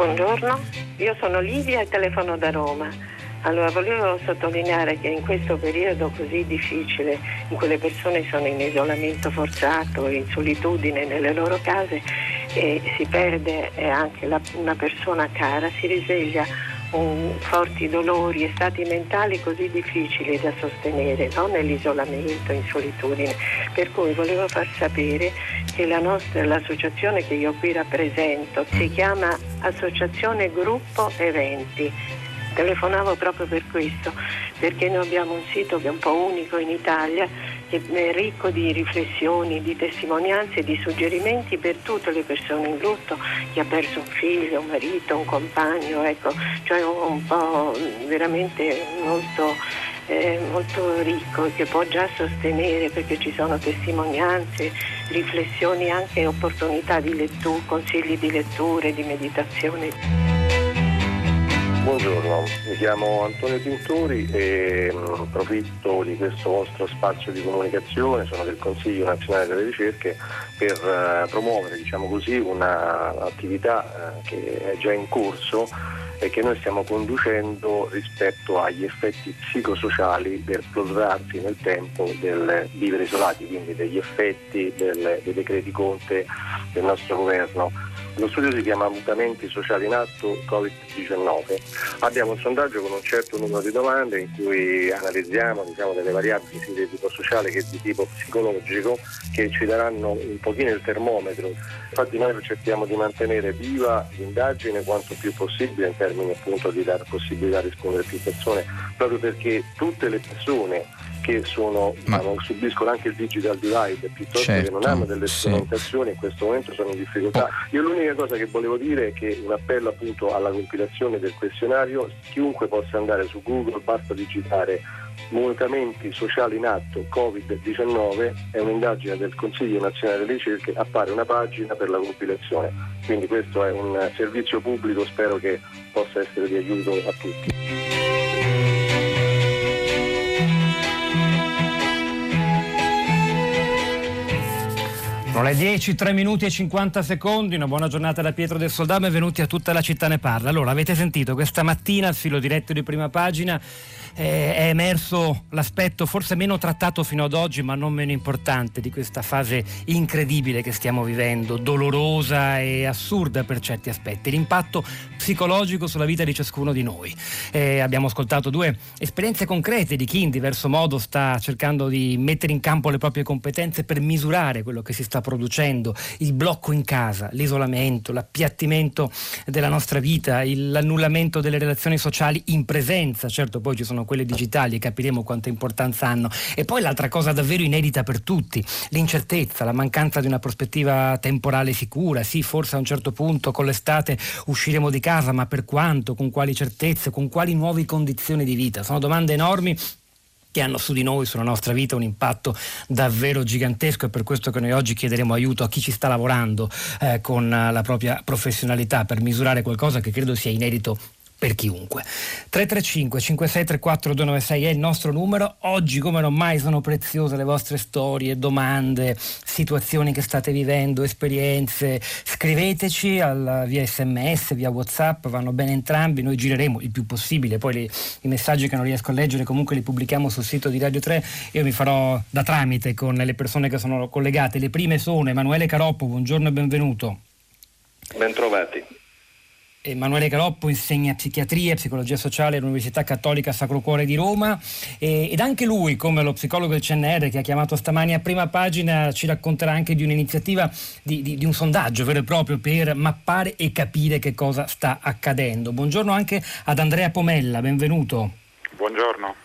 Buongiorno, io sono Livia e telefono da Roma. Allora, volevo sottolineare che in questo periodo così difficile in cui le persone sono in isolamento forzato, in solitudine nelle loro case e si perde anche una persona cara, si risveglia forti dolori e stati mentali così difficili da sostenere, no? Nell'isolamento, in solitudine. Per cui volevo far sapere che l'associazione che io qui rappresento si chiama Associazione Gruppo Eventi. Telefonavo proprio per questo, perché noi abbiamo un sito che è un po' unico in Italia, che è ricco di riflessioni, di testimonianze, di suggerimenti per tutte le persone in lutto, chi ha perso un figlio, un marito, un compagno, ecco, cioè un po' veramente molto ricco, che può già sostenere, perché ci sono testimonianze, riflessioni, anche opportunità di lettura, consigli di letture, di meditazione. Buongiorno, mi chiamo Antonio Tintori e approfitto di questo vostro spazio di comunicazione, sono del Consiglio Nazionale delle Ricerche, per promuovere, diciamo così, un'attività che è già in corso e che noi stiamo conducendo rispetto agli effetti psicosociali del prolungarsi nel tempo del vivere isolati, quindi degli effetti dei decreti Conte del nostro governo. Lo studio si chiama Mutamenti sociali in atto Covid-19. Abbiamo un sondaggio con un certo numero di domande in cui analizziamo, diciamo, delle variabili sia di tipo sociale che di tipo psicologico, che ci daranno un pochino il termometro. Infatti noi cerchiamo di mantenere viva l'indagine quanto più possibile, in termini appunto di dare possibilità a rispondere a più persone, proprio perché tutte le persone che sono, subiscono anche il digital divide, piuttosto che non hanno delle strumentazioni, in questo momento sono in difficoltà. Io l'unica cosa che volevo dire è che un appello appunto alla compilazione del questionario, chiunque possa andare su Google, basta digitare mutamenti sociali in atto Covid-19, è un'indagine del Consiglio Nazionale delle Ricerche, appare una pagina per la compilazione, quindi questo è un servizio pubblico, spero che possa essere di aiuto a tutti. Sono le 10, 3 minuti e 50 secondi, una buona giornata da Pietro del Soldato, benvenuti a Tutta la città ne parla. Allora, avete sentito, questa mattina al filo diretto di Prima Pagina è emerso l'aspetto forse meno trattato fino ad oggi, ma non meno importante, di questa fase incredibile che stiamo vivendo, dolorosa e assurda per certi aspetti, l'impatto psicologico sulla vita di ciascuno di noi. Abbiamo ascoltato due esperienze concrete di chi in diverso modo sta cercando di mettere in campo le proprie competenze per misurare quello che si sta producendo, il blocco in casa, l'isolamento, l'appiattimento della nostra vita, l'annullamento delle relazioni sociali in presenza. Certo, poi ci sono quelle digitali e capiremo quanta importanza hanno. E poi l'altra cosa davvero inedita per tutti, l'incertezza, la mancanza di una prospettiva temporale sicura. Sì, forse a un certo punto con l'estate usciremo di casa, ma per quanto, con quali certezze, con quali nuove condizioni di vita? Sono domande enormi che hanno su di noi, sulla nostra vita, un impatto davvero gigantesco, e per questo che noi oggi chiederemo aiuto a chi ci sta lavorando con la propria professionalità per misurare qualcosa che credo sia inedito per chiunque. 335 5634 296 è il nostro numero. Oggi come non mai sono preziose le vostre storie, domande, situazioni che state vivendo, esperienze. Scriveteci via SMS, via WhatsApp, vanno bene entrambi, noi gireremo il più possibile, poi i messaggi che non riesco a leggere comunque li pubblichiamo sul sito di Radio 3. Io mi farò da tramite con le persone che sono collegate. Le prime sono Emanuele Caroppo, buongiorno e benvenuto. Bentrovati. Emanuele Caroppo insegna psichiatria e psicologia sociale all'Università Cattolica Sacro Cuore di Roma, ed anche lui, come lo psicologo del CNR che ha chiamato stamani a Prima Pagina, ci racconterà anche di un'iniziativa di un sondaggio vero e proprio per mappare e capire che cosa sta accadendo. Buongiorno anche ad Andrea Pomella, benvenuto. Buongiorno.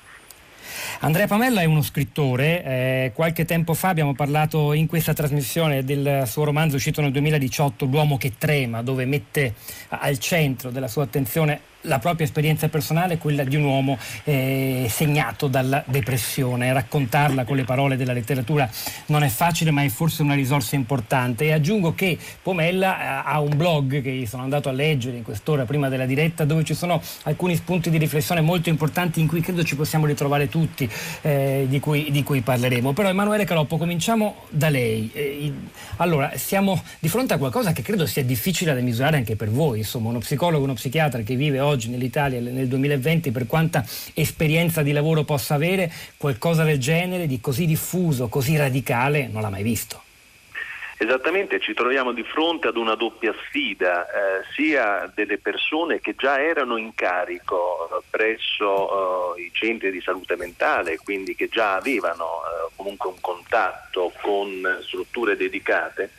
Andrea Pomella è uno scrittore, qualche tempo fa abbiamo parlato in questa trasmissione del suo romanzo uscito nel 2018, L'uomo che trema, dove mette al centro della sua attenzione la propria esperienza personale è quella di un uomo segnato dalla depressione. Raccontarla con le parole della letteratura non è facile, ma è forse una risorsa importante. E aggiungo che Pomella ha un blog che sono andato a leggere in quest'ora prima della diretta, dove ci sono alcuni spunti di riflessione molto importanti in cui credo ci possiamo ritrovare tutti, di cui parleremo. Però Emanuele Caroppo, cominciamo da lei. Allora, siamo di fronte a qualcosa che credo sia difficile da misurare anche per voi, insomma, uno psicologo, uno psichiatra che vive oggi nell'Italia nel 2020, per quanta esperienza di lavoro possa avere, qualcosa del genere, di così diffuso, così radicale, non l'ha mai visto. Esattamente, ci troviamo di fronte ad una doppia sfida, sia delle persone che già erano in carico presso i centri di salute mentale, quindi che già avevano comunque un contatto con strutture dedicate.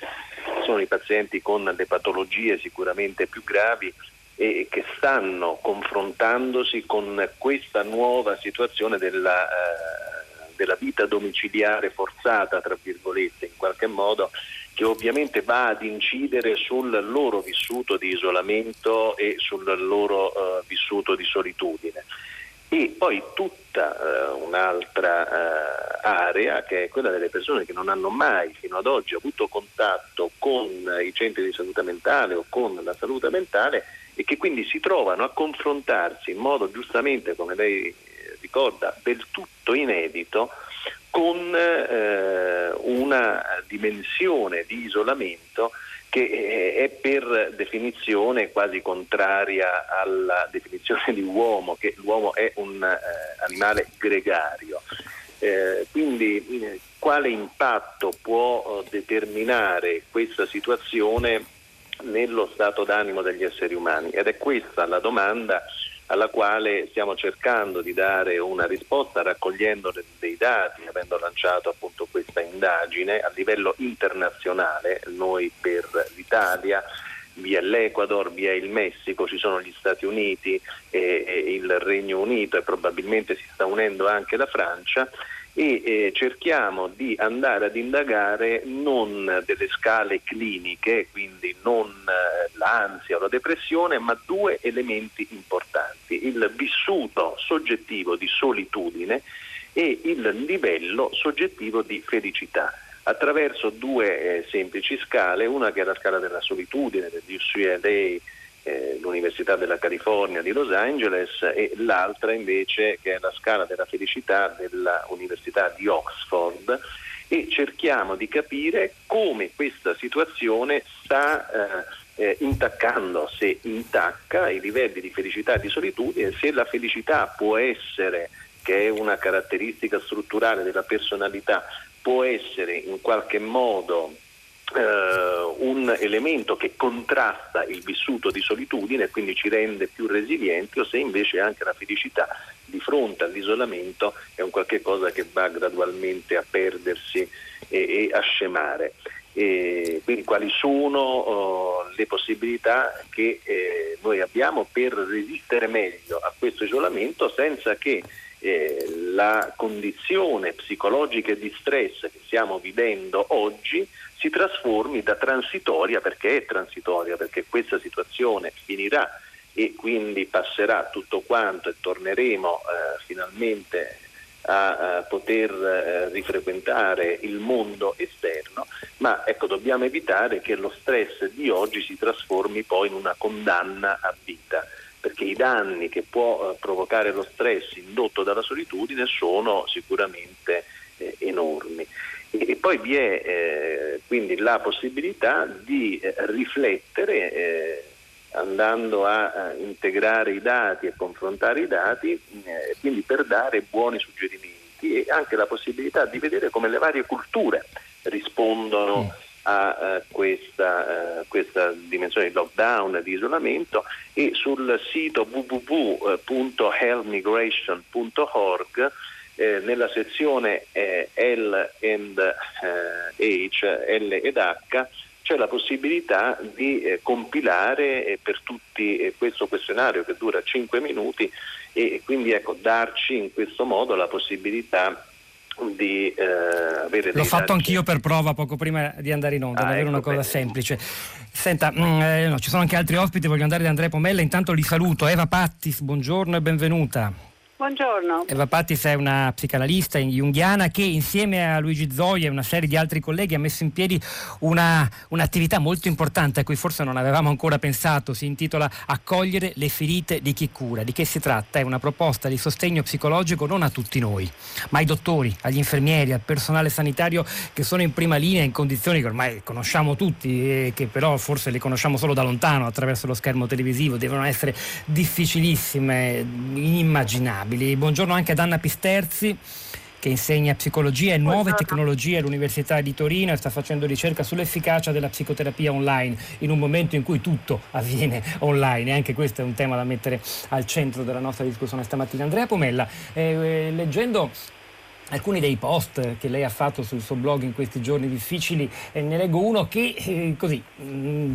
Sono i pazienti con le patologie sicuramente più gravi e che stanno confrontandosi con questa nuova situazione della vita domiciliare forzata, tra virgolette, in qualche modo, che ovviamente va ad incidere sul loro vissuto di isolamento e sul loro vissuto di solitudine. E poi tutta un'altra area, che è quella delle persone che non hanno mai fino ad oggi avuto contatto con i centri di salute mentale o con la salute mentale, e che quindi si trovano a confrontarsi in modo, giustamente, come lei ricorda, del tutto inedito, con una dimensione di isolamento che è per definizione quasi contraria alla definizione di uomo, che l'uomo è un animale gregario. Quindi quale impatto può determinare questa situazione nello stato d'animo degli esseri umani? Ed è questa la domanda alla quale stiamo cercando di dare una risposta, raccogliendo dei dati, avendo lanciato appunto questa indagine a livello internazionale. Noi per l'Italia, via l'Ecuador, via il Messico, ci sono gli Stati Uniti e il Regno Unito, e probabilmente si sta unendo anche la Francia, e cerchiamo di andare ad indagare non delle scale cliniche, quindi non l'ansia o la depressione, ma due elementi importanti: il vissuto soggettivo di solitudine e il livello soggettivo di felicità, attraverso due semplici scale, una che è la scala della solitudine dell'UCLA, l'Università della California di Los Angeles, e l'altra invece che è la scala della felicità dell'Università di Oxford, e cerchiamo di capire come questa situazione sta intaccando, se intacca, i livelli di felicità e di solitudine, se la felicità può essere, che è una caratteristica strutturale della personalità, può essere in qualche modo un elemento che contrasta il vissuto di solitudine e quindi ci rende più resilienti, o se invece anche la felicità di fronte all'isolamento è un qualche cosa che va gradualmente a perdersi e a scemare. E quindi quali sono le possibilità che noi abbiamo per resistere meglio a questo isolamento, senza che la condizione psicologica di stress che stiamo vivendo oggi si trasformi da transitoria, perché è transitoria, perché questa situazione finirà e quindi passerà tutto quanto, e torneremo finalmente a poter rifrequentare il mondo esterno. Ma ecco, dobbiamo evitare che lo stress di oggi si trasformi poi in una condanna a vita, perché i danni che può provocare lo stress indotto dalla solitudine sono sicuramente enormi. E poi vi è quindi la possibilità di riflettere, andando a integrare i dati e confrontare i dati, quindi per dare buoni suggerimenti, e anche la possibilità di vedere come le varie culture rispondono a questa dimensione di lockdown, di isolamento. E sul sito www.healthmigration.org, nella sezione L ed H, c'è la possibilità di compilare per tutti questo questionario, che dura 5 minuti, e quindi ecco, darci in questo modo la possibilità di avere. L'ho fatto anch'io per prova poco prima di andare in onda, davvero ecco, una cosa semplice. Senta, no, ci sono anche altri ospiti, voglio andare da Andrea Pomella, intanto li saluto. Eva Pattis, buongiorno e benvenuta. Buongiorno. Eva Pattis è una psicanalista junghiana che insieme a Luigi Zoia e una serie di altri colleghi ha messo in piedi un'attività molto importante a cui forse non avevamo ancora pensato. Si intitola Accogliere le ferite di chi cura. Di che si tratta? È una proposta di sostegno psicologico non a tutti noi, ma ai dottori, agli infermieri, al personale sanitario che sono in prima linea in condizioni che ormai conosciamo tutti e che però forse le conosciamo solo da lontano attraverso lo schermo televisivo. Devono essere difficilissime, inimmaginabili. Buongiorno anche ad Anna Pisterzi, che insegna psicologia e nuove tecnologie all'Università di Torino e sta facendo ricerca sull'efficacia della psicoterapia online in un momento in cui tutto avviene online, e anche questo è un tema da mettere al centro della nostra discussione stamattina. Andrea Pomella, leggendo alcuni dei post che lei ha fatto sul suo blog in questi giorni difficili, ne leggo uno che così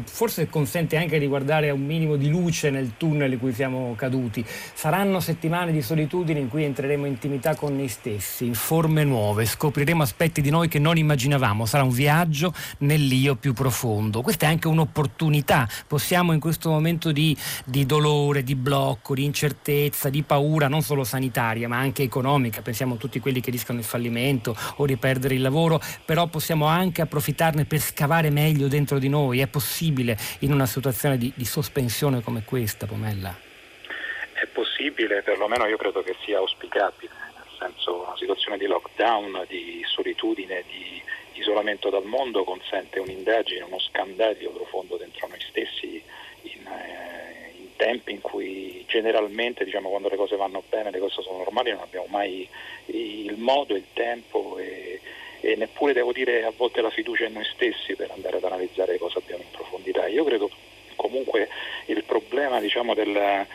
forse consente anche di guardare a un minimo di luce nel tunnel in cui siamo caduti. Saranno settimane di solitudine in cui entreremo in intimità con noi stessi, in forme nuove, scopriremo aspetti di noi che non immaginavamo, sarà un viaggio nell'io più profondo. Questa è anche un'opportunità, possiamo in questo momento di dolore, di blocco, di incertezza, di paura, non solo sanitaria ma anche economica, pensiamo a tutti quelli che il fallimento o di perdere il lavoro, però possiamo anche approfittarne per scavare meglio dentro di noi. È possibile in una situazione di sospensione come questa, Pomella? È possibile, perlomeno io credo che sia auspicabile, nel senso una situazione di lockdown, di solitudine, di isolamento dal mondo consente un'indagine, uno scandaglio profondo dentro noi stessi in tempi in cui generalmente, diciamo, quando le cose vanno bene, le cose sono normali, non abbiamo mai il modo, il tempo e neppure, devo dire, a volte la fiducia in noi stessi per andare ad analizzare cosa abbiamo in profondità. Io credo comunque il problema, diciamo, delle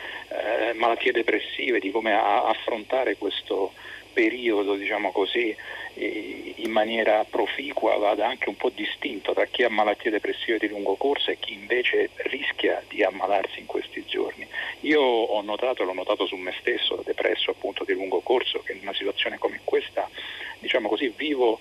malattie depressive, di come affrontare questo periodo, diciamo così, in maniera proficua vada anche un po' distinto tra chi ha malattie depressive di lungo corso e chi invece rischia di ammalarsi in questi giorni. Io ho notato, l'ho notato su me stesso, depresso appunto di lungo corso, che in una situazione come questa, diciamo così, vivo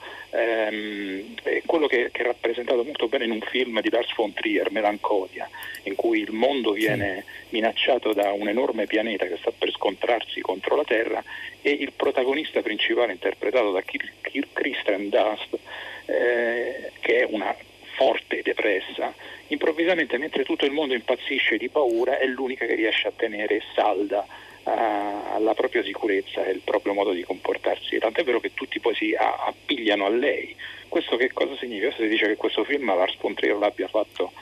quello che è rappresentato molto bene in un film di Lars von Trier, Melancholia, in cui il mondo viene minacciato da un enorme pianeta che sta per scontrarsi contro la Terra e il protagonista principale, interpretato da Kirsten Dunst, che è una forte depressa, improvvisamente, mentre tutto il mondo impazzisce di paura, è l'unica che riesce a tenere salda alla propria sicurezza e il proprio modo di comportarsi, tant'è vero che tutti poi si appigliano a lei. Questo che cosa significa? Si dice che questo film Lars von Trier l'abbia fatto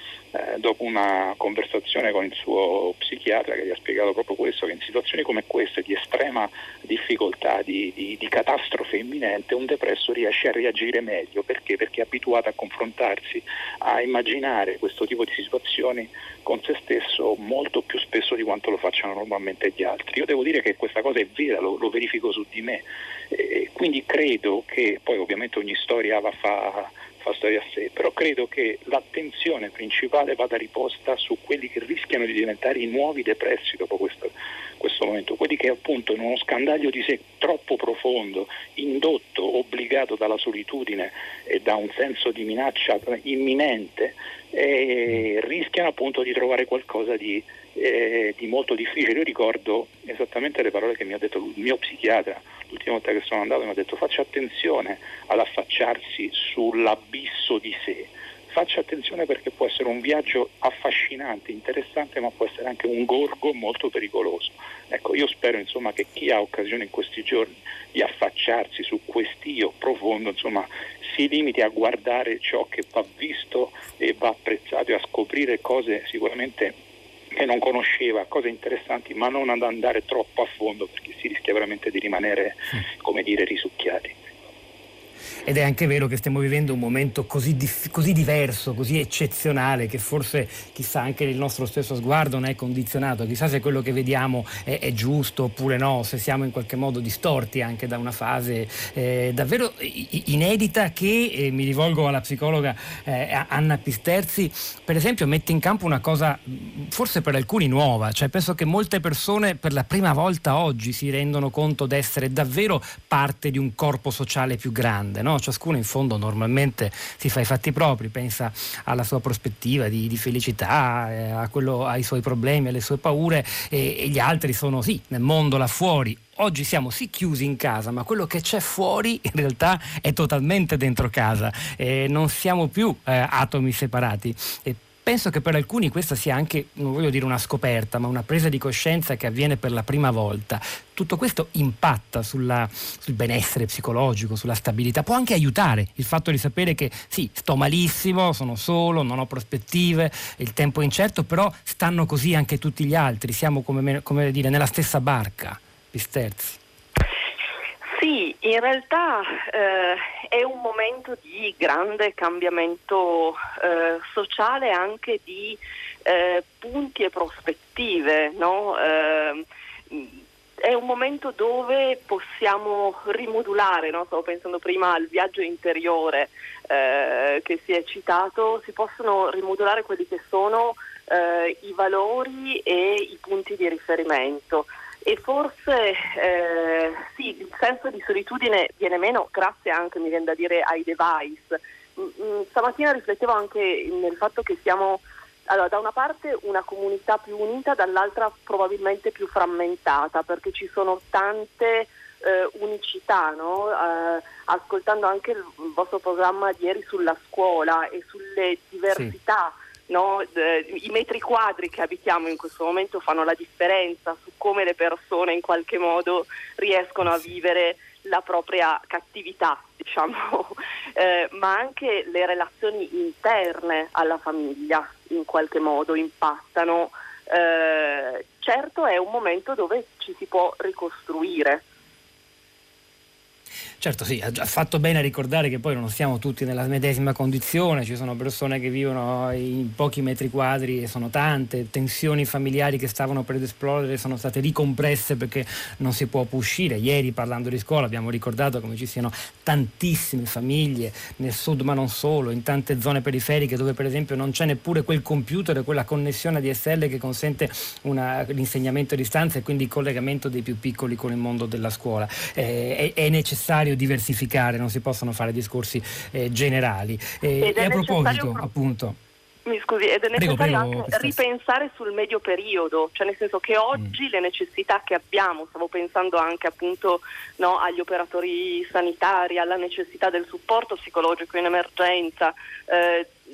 dopo una conversazione con il suo psichiatra, che gli ha spiegato proprio questo, che in situazioni come queste di estrema difficoltà, di catastrofe imminente, un depresso riesce a reagire meglio. Perché? Perché è abituato a confrontarsi, a immaginare questo tipo di situazioni con se stesso molto più spesso di quanto lo facciano normalmente gli altri. Io devo dire che questa cosa è vera, lo verifico su di me, quindi credo che, poi ovviamente ogni storia fa storia a sé, però credo che l'attenzione principale vada riposta su quelli che rischiano di diventare i nuovi depressi dopo questo momento, quelli che appunto in uno scandaglio di sé troppo profondo, indotto, obbligato dalla solitudine e da un senso di minaccia imminente, rischiano appunto di trovare qualcosa di molto difficile. Io ricordo esattamente le parole che mi ha detto il mio psichiatra l'ultima volta che sono andato, mi ha detto: faccia attenzione ad affacciarsi sull'abisso di sé, faccia attenzione perché può essere un viaggio affascinante, interessante, ma può essere anche un gorgo molto pericoloso. Ecco, io spero, insomma, che chi ha occasione in questi giorni di affacciarsi su quest'io profondo, insomma, si limiti a guardare ciò che va visto e va apprezzato e a scoprire cose sicuramente che non conosceva, cose interessanti, ma non ad andare troppo a fondo, perché si rischia veramente di rimanere, come dire, risucchiati. Ed è anche vero che stiamo vivendo un momento così diverso, così eccezionale, che forse chissà anche il nostro stesso sguardo ne è condizionato, chissà se quello che vediamo è giusto oppure no, se siamo in qualche modo distorti anche da una fase davvero inedita che, mi rivolgo alla psicologa Anna Pisterzi, per esempio mette in campo una cosa forse per alcuni nuova, cioè penso che molte persone per la prima volta oggi si rendono conto d'essere davvero parte di un corpo sociale più grande, no? Ciascuno in fondo normalmente si fa i fatti propri, pensa alla sua prospettiva di felicità, ai suoi problemi, alle sue paure, e gli altri sono sì nel mondo là fuori. Oggi siamo sì chiusi in casa, ma quello che c'è fuori in realtà è totalmente dentro casa, non siamo più atomi separati. Penso che per alcuni questa sia anche, non voglio dire una scoperta, ma una presa di coscienza che avviene per la prima volta. Tutto questo impatta sul benessere psicologico, sulla stabilità. Può anche aiutare il fatto di sapere che sì, sto malissimo, sono solo, non ho prospettive, il tempo è incerto, però stanno così anche tutti gli altri, siamo come dire nella stessa barca. Pisterzi. Sì, in realtà è un momento di grande cambiamento sociale, anche di punti e prospettive, no? È un momento dove possiamo rimodulare, no? Stavo pensando prima al viaggio interiore che si è citato, si possono rimodulare quelli che sono i valori e i punti di riferimento. E forse sì, il senso di solitudine viene meno, grazie anche, mi viene da dire, ai device. Stamattina riflettevo anche nel fatto che siamo, allora, da una parte una comunità più unita, dall'altra probabilmente più frammentata, perché ci sono tante unicità, no? Ascoltando anche il vostro programma di ieri sulla scuola e sulle diversità, sì. No, i metri quadri che abitiamo in questo momento fanno la differenza su come le persone in qualche modo riescono a vivere la propria cattività, diciamo, ma anche le relazioni interne alla famiglia in qualche modo impattano. Certo, è un momento dove ci si può ricostruire. Certo, sì, ha fatto bene a ricordare che poi non siamo tutti nella medesima condizione, ci sono persone che vivono in pochi metri quadri e sono tante, tensioni familiari che stavano per esplodere sono state ricompresse perché non si può uscire. Ieri, parlando di scuola, abbiamo ricordato come ci siano tantissime famiglie nel sud, ma non solo, in tante zone periferiche dove per esempio non c'è neppure quel computer, quella connessione ADSL che consente l'insegnamento a distanza e quindi il collegamento dei più piccoli con il mondo della scuola. È necessario diversificare, non si possono fare discorsi generali. E a proposito, appunto. Mi scusi, ed è necessario anche ripensare sul medio periodo, cioè nel senso che oggi le necessità che abbiamo, stavo pensando anche appunto, no, agli operatori sanitari, alla necessità del supporto psicologico in emergenza.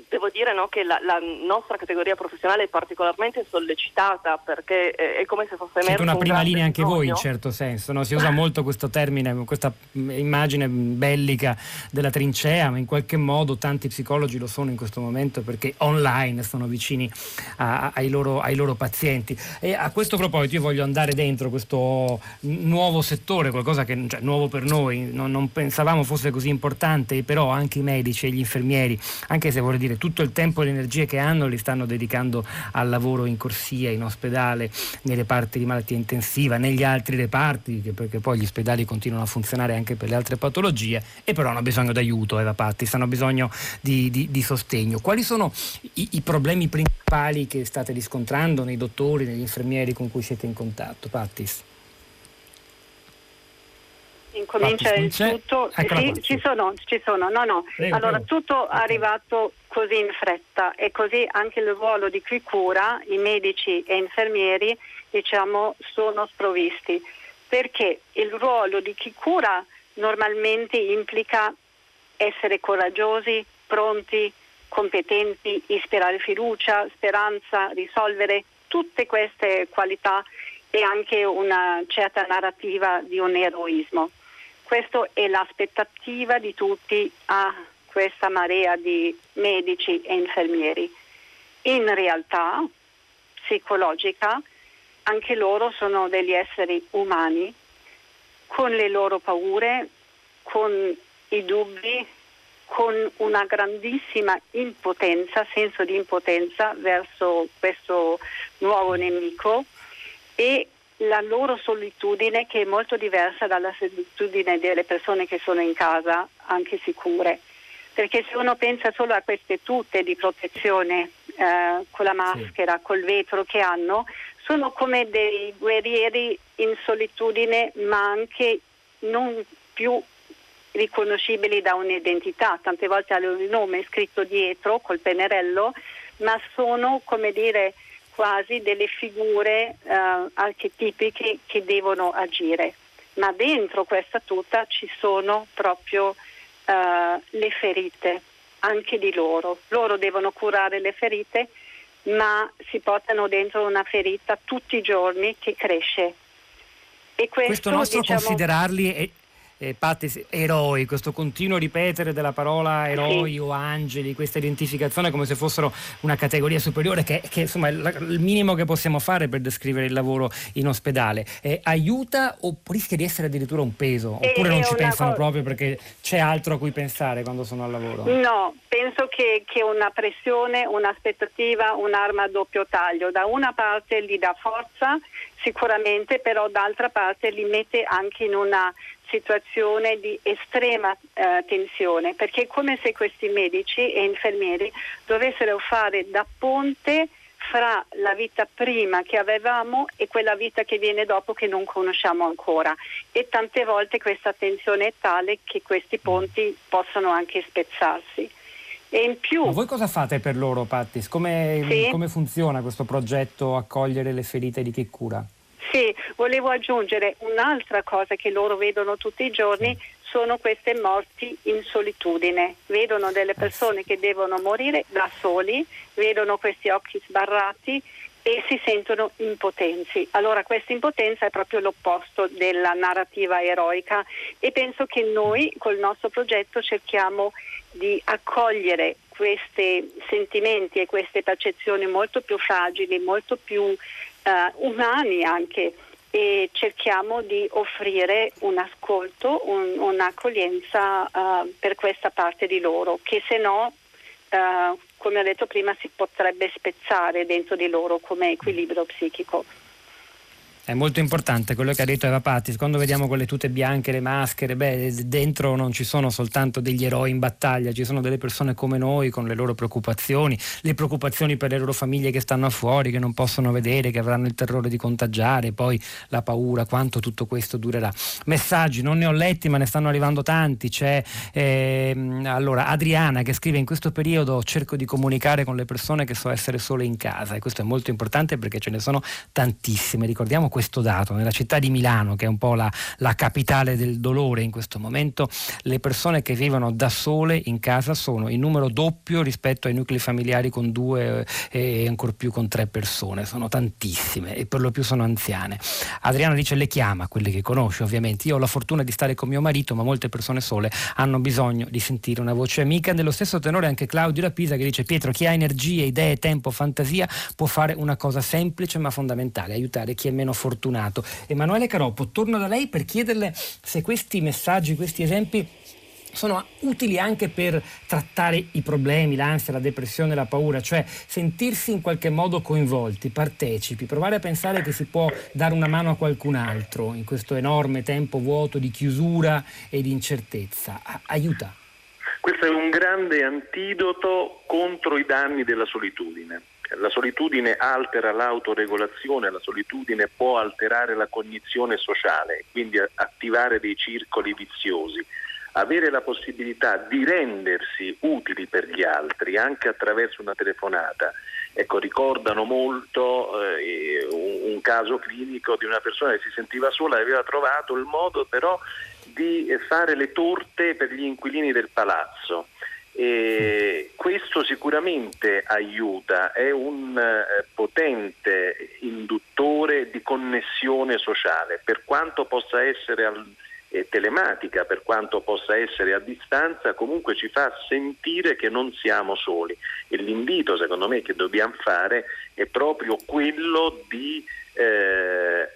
Devo dire, no, che la nostra categoria professionale è particolarmente sollecitata perché è come se fosse emerso una prima linea anche voi, in certo senso, no? Si usa molto questo termine, questa immagine bellica della trincea, ma in qualche modo tanti psicologi lo sono in questo momento perché online sono vicini ai loro pazienti. E a questo proposito io voglio andare dentro questo nuovo settore, qualcosa che, cioè, nuovo per noi, non pensavamo fosse così importante, però anche i medici e gli infermieri, anche se vorrei dire tutto il tempo e le energie che hanno li stanno dedicando al lavoro in corsia, in ospedale, nei reparti di malattia intensiva, negli altri reparti, perché poi gli ospedali continuano a funzionare anche per le altre patologie, e però hanno bisogno d'aiuto, Eva Pattis, hanno bisogno di sostegno. Quali sono i problemi principali che state riscontrando nei dottori, negli infermieri con cui siete in contatto, Pattis? Incomincia il tutto. Sì, ci sono. No. Allora, tutto è arrivato così in fretta e così anche il ruolo di chi cura, i medici e infermieri, diciamo, sono sprovvisti, perché il ruolo di chi cura normalmente implica essere coraggiosi, pronti, competenti, ispirare fiducia, speranza, risolvere tutte queste qualità e anche una certa narrativa di un eroismo. Questo è l'aspettativa di tutti a questa marea di medici e infermieri. In realtà psicologica, anche loro sono degli esseri umani con le loro paure, con i dubbi con una grandissima impotenza, senso di impotenza verso questo nuovo nemico, e la loro solitudine, che è molto diversa dalla solitudine delle persone che sono in casa, anche sicure. Perché se uno pensa solo a queste tute di protezione con la maschera, sì, col vetro che hanno, sono come dei guerrieri in solitudine, ma anche non più riconoscibili da un'identità. Tante volte hanno il nome scritto dietro col pennarello, ma sono, come dire, quasi delle figure archetipiche che devono agire. Ma dentro questa tuta ci sono proprio le ferite, anche di loro. Loro devono curare le ferite, ma si portano dentro una ferita tutti i giorni che cresce. E questo nostro, diciamo, considerarli Pattis, eroi, questo continuo ripetere della parola eroi, sì, o angeli, questa identificazione come se fossero una categoria superiore, che insomma è il minimo che possiamo fare per descrivere il lavoro in ospedale, aiuta o rischia di essere addirittura un peso, oppure non ci pensano proprio perché c'è altro a cui pensare quando sono al lavoro? No, penso che una pressione, un'aspettativa, un'arma a doppio taglio. Da una parte gli dà forza sicuramente, però d'altra parte li mette anche in una situazione di estrema tensione, perché è come se questi medici e infermieri dovessero fare da ponte fra la vita prima che avevamo e quella vita che viene dopo, che non conosciamo ancora, e tante volte questa tensione è tale che questi ponti possono anche spezzarsi. E in più... Ma voi cosa fate per loro, Pattis? Come funziona questo progetto Accogliere le ferite di chi cura? Sì, volevo aggiungere un'altra cosa che loro vedono tutti i giorni, sono queste morti in solitudine. Vedono delle persone che devono morire da soli, vedono questi occhi sbarrati e si sentono impotenti. Allora questa impotenza è proprio l'opposto della narrativa eroica, e penso che noi col nostro progetto cerchiamo di accogliere questi sentimenti e queste percezioni molto più fragili, molto più umani anche, e cerchiamo di offrire un ascolto, un'accoglienza per questa parte di loro, che se no, come ho detto prima, si potrebbe spezzare dentro di loro come equilibrio psichico. È molto importante quello che ha detto Eva Pattis. Quando vediamo quelle tute bianche, le maschere, dentro non ci sono soltanto degli eroi in battaglia, ci sono delle persone come noi con le loro preoccupazioni, le preoccupazioni per le loro famiglie che stanno fuori, che non possono vedere, che avranno il terrore di contagiare, poi la paura, quanto tutto questo durerà. Messaggi, non ne ho letti ma ne stanno arrivando tanti. C'è allora Adriana che scrive: in questo periodo cerco di comunicare con le persone che so essere sole in casa, e questo è molto importante perché ce ne sono tantissime. Ricordiamo questo dato: nella città di Milano, che è un po' la capitale del dolore in questo momento, le persone che vivono da sole in casa sono in numero doppio rispetto ai nuclei familiari con 2 e ancor più con 3 persone. Sono tantissime, e per lo più sono anziane. Adriana dice: le chiama quelle che conosce, ovviamente. Io ho la fortuna di stare con mio marito, ma molte persone sole hanno bisogno di sentire una voce amica. Nello stesso tenore anche Claudio da Pisa, che dice: Pietro, chi ha energie, idee, tempo, fantasia può fare una cosa semplice ma fondamentale: aiutare chi è meno fortunato. Emanuele Caroppo, torno da lei per chiederle se questi messaggi, questi esempi sono utili anche per trattare i problemi, l'ansia, la depressione, la paura, cioè sentirsi in qualche modo coinvolti, partecipi, provare a pensare che si può dare una mano a qualcun altro in questo enorme tempo vuoto di chiusura e di incertezza. Aiuta. Questo è un grande antidoto contro i danni della solitudine. La solitudine altera l'autoregolazione, la solitudine può alterare la cognizione sociale, quindi attivare dei circoli viziosi. Avere la possibilità di rendersi utili per gli altri anche attraverso una telefonata. Ecco, ricordano molto un caso clinico di una persona che si sentiva sola e aveva trovato il modo però di fare le torte per gli inquilini del palazzo. E questo sicuramente aiuta, è un potente induttore di connessione sociale, per quanto possa essere telematica, per quanto possa essere a distanza, comunque ci fa sentire che non siamo soli. E l'invito, secondo me, che dobbiamo fare è proprio quello di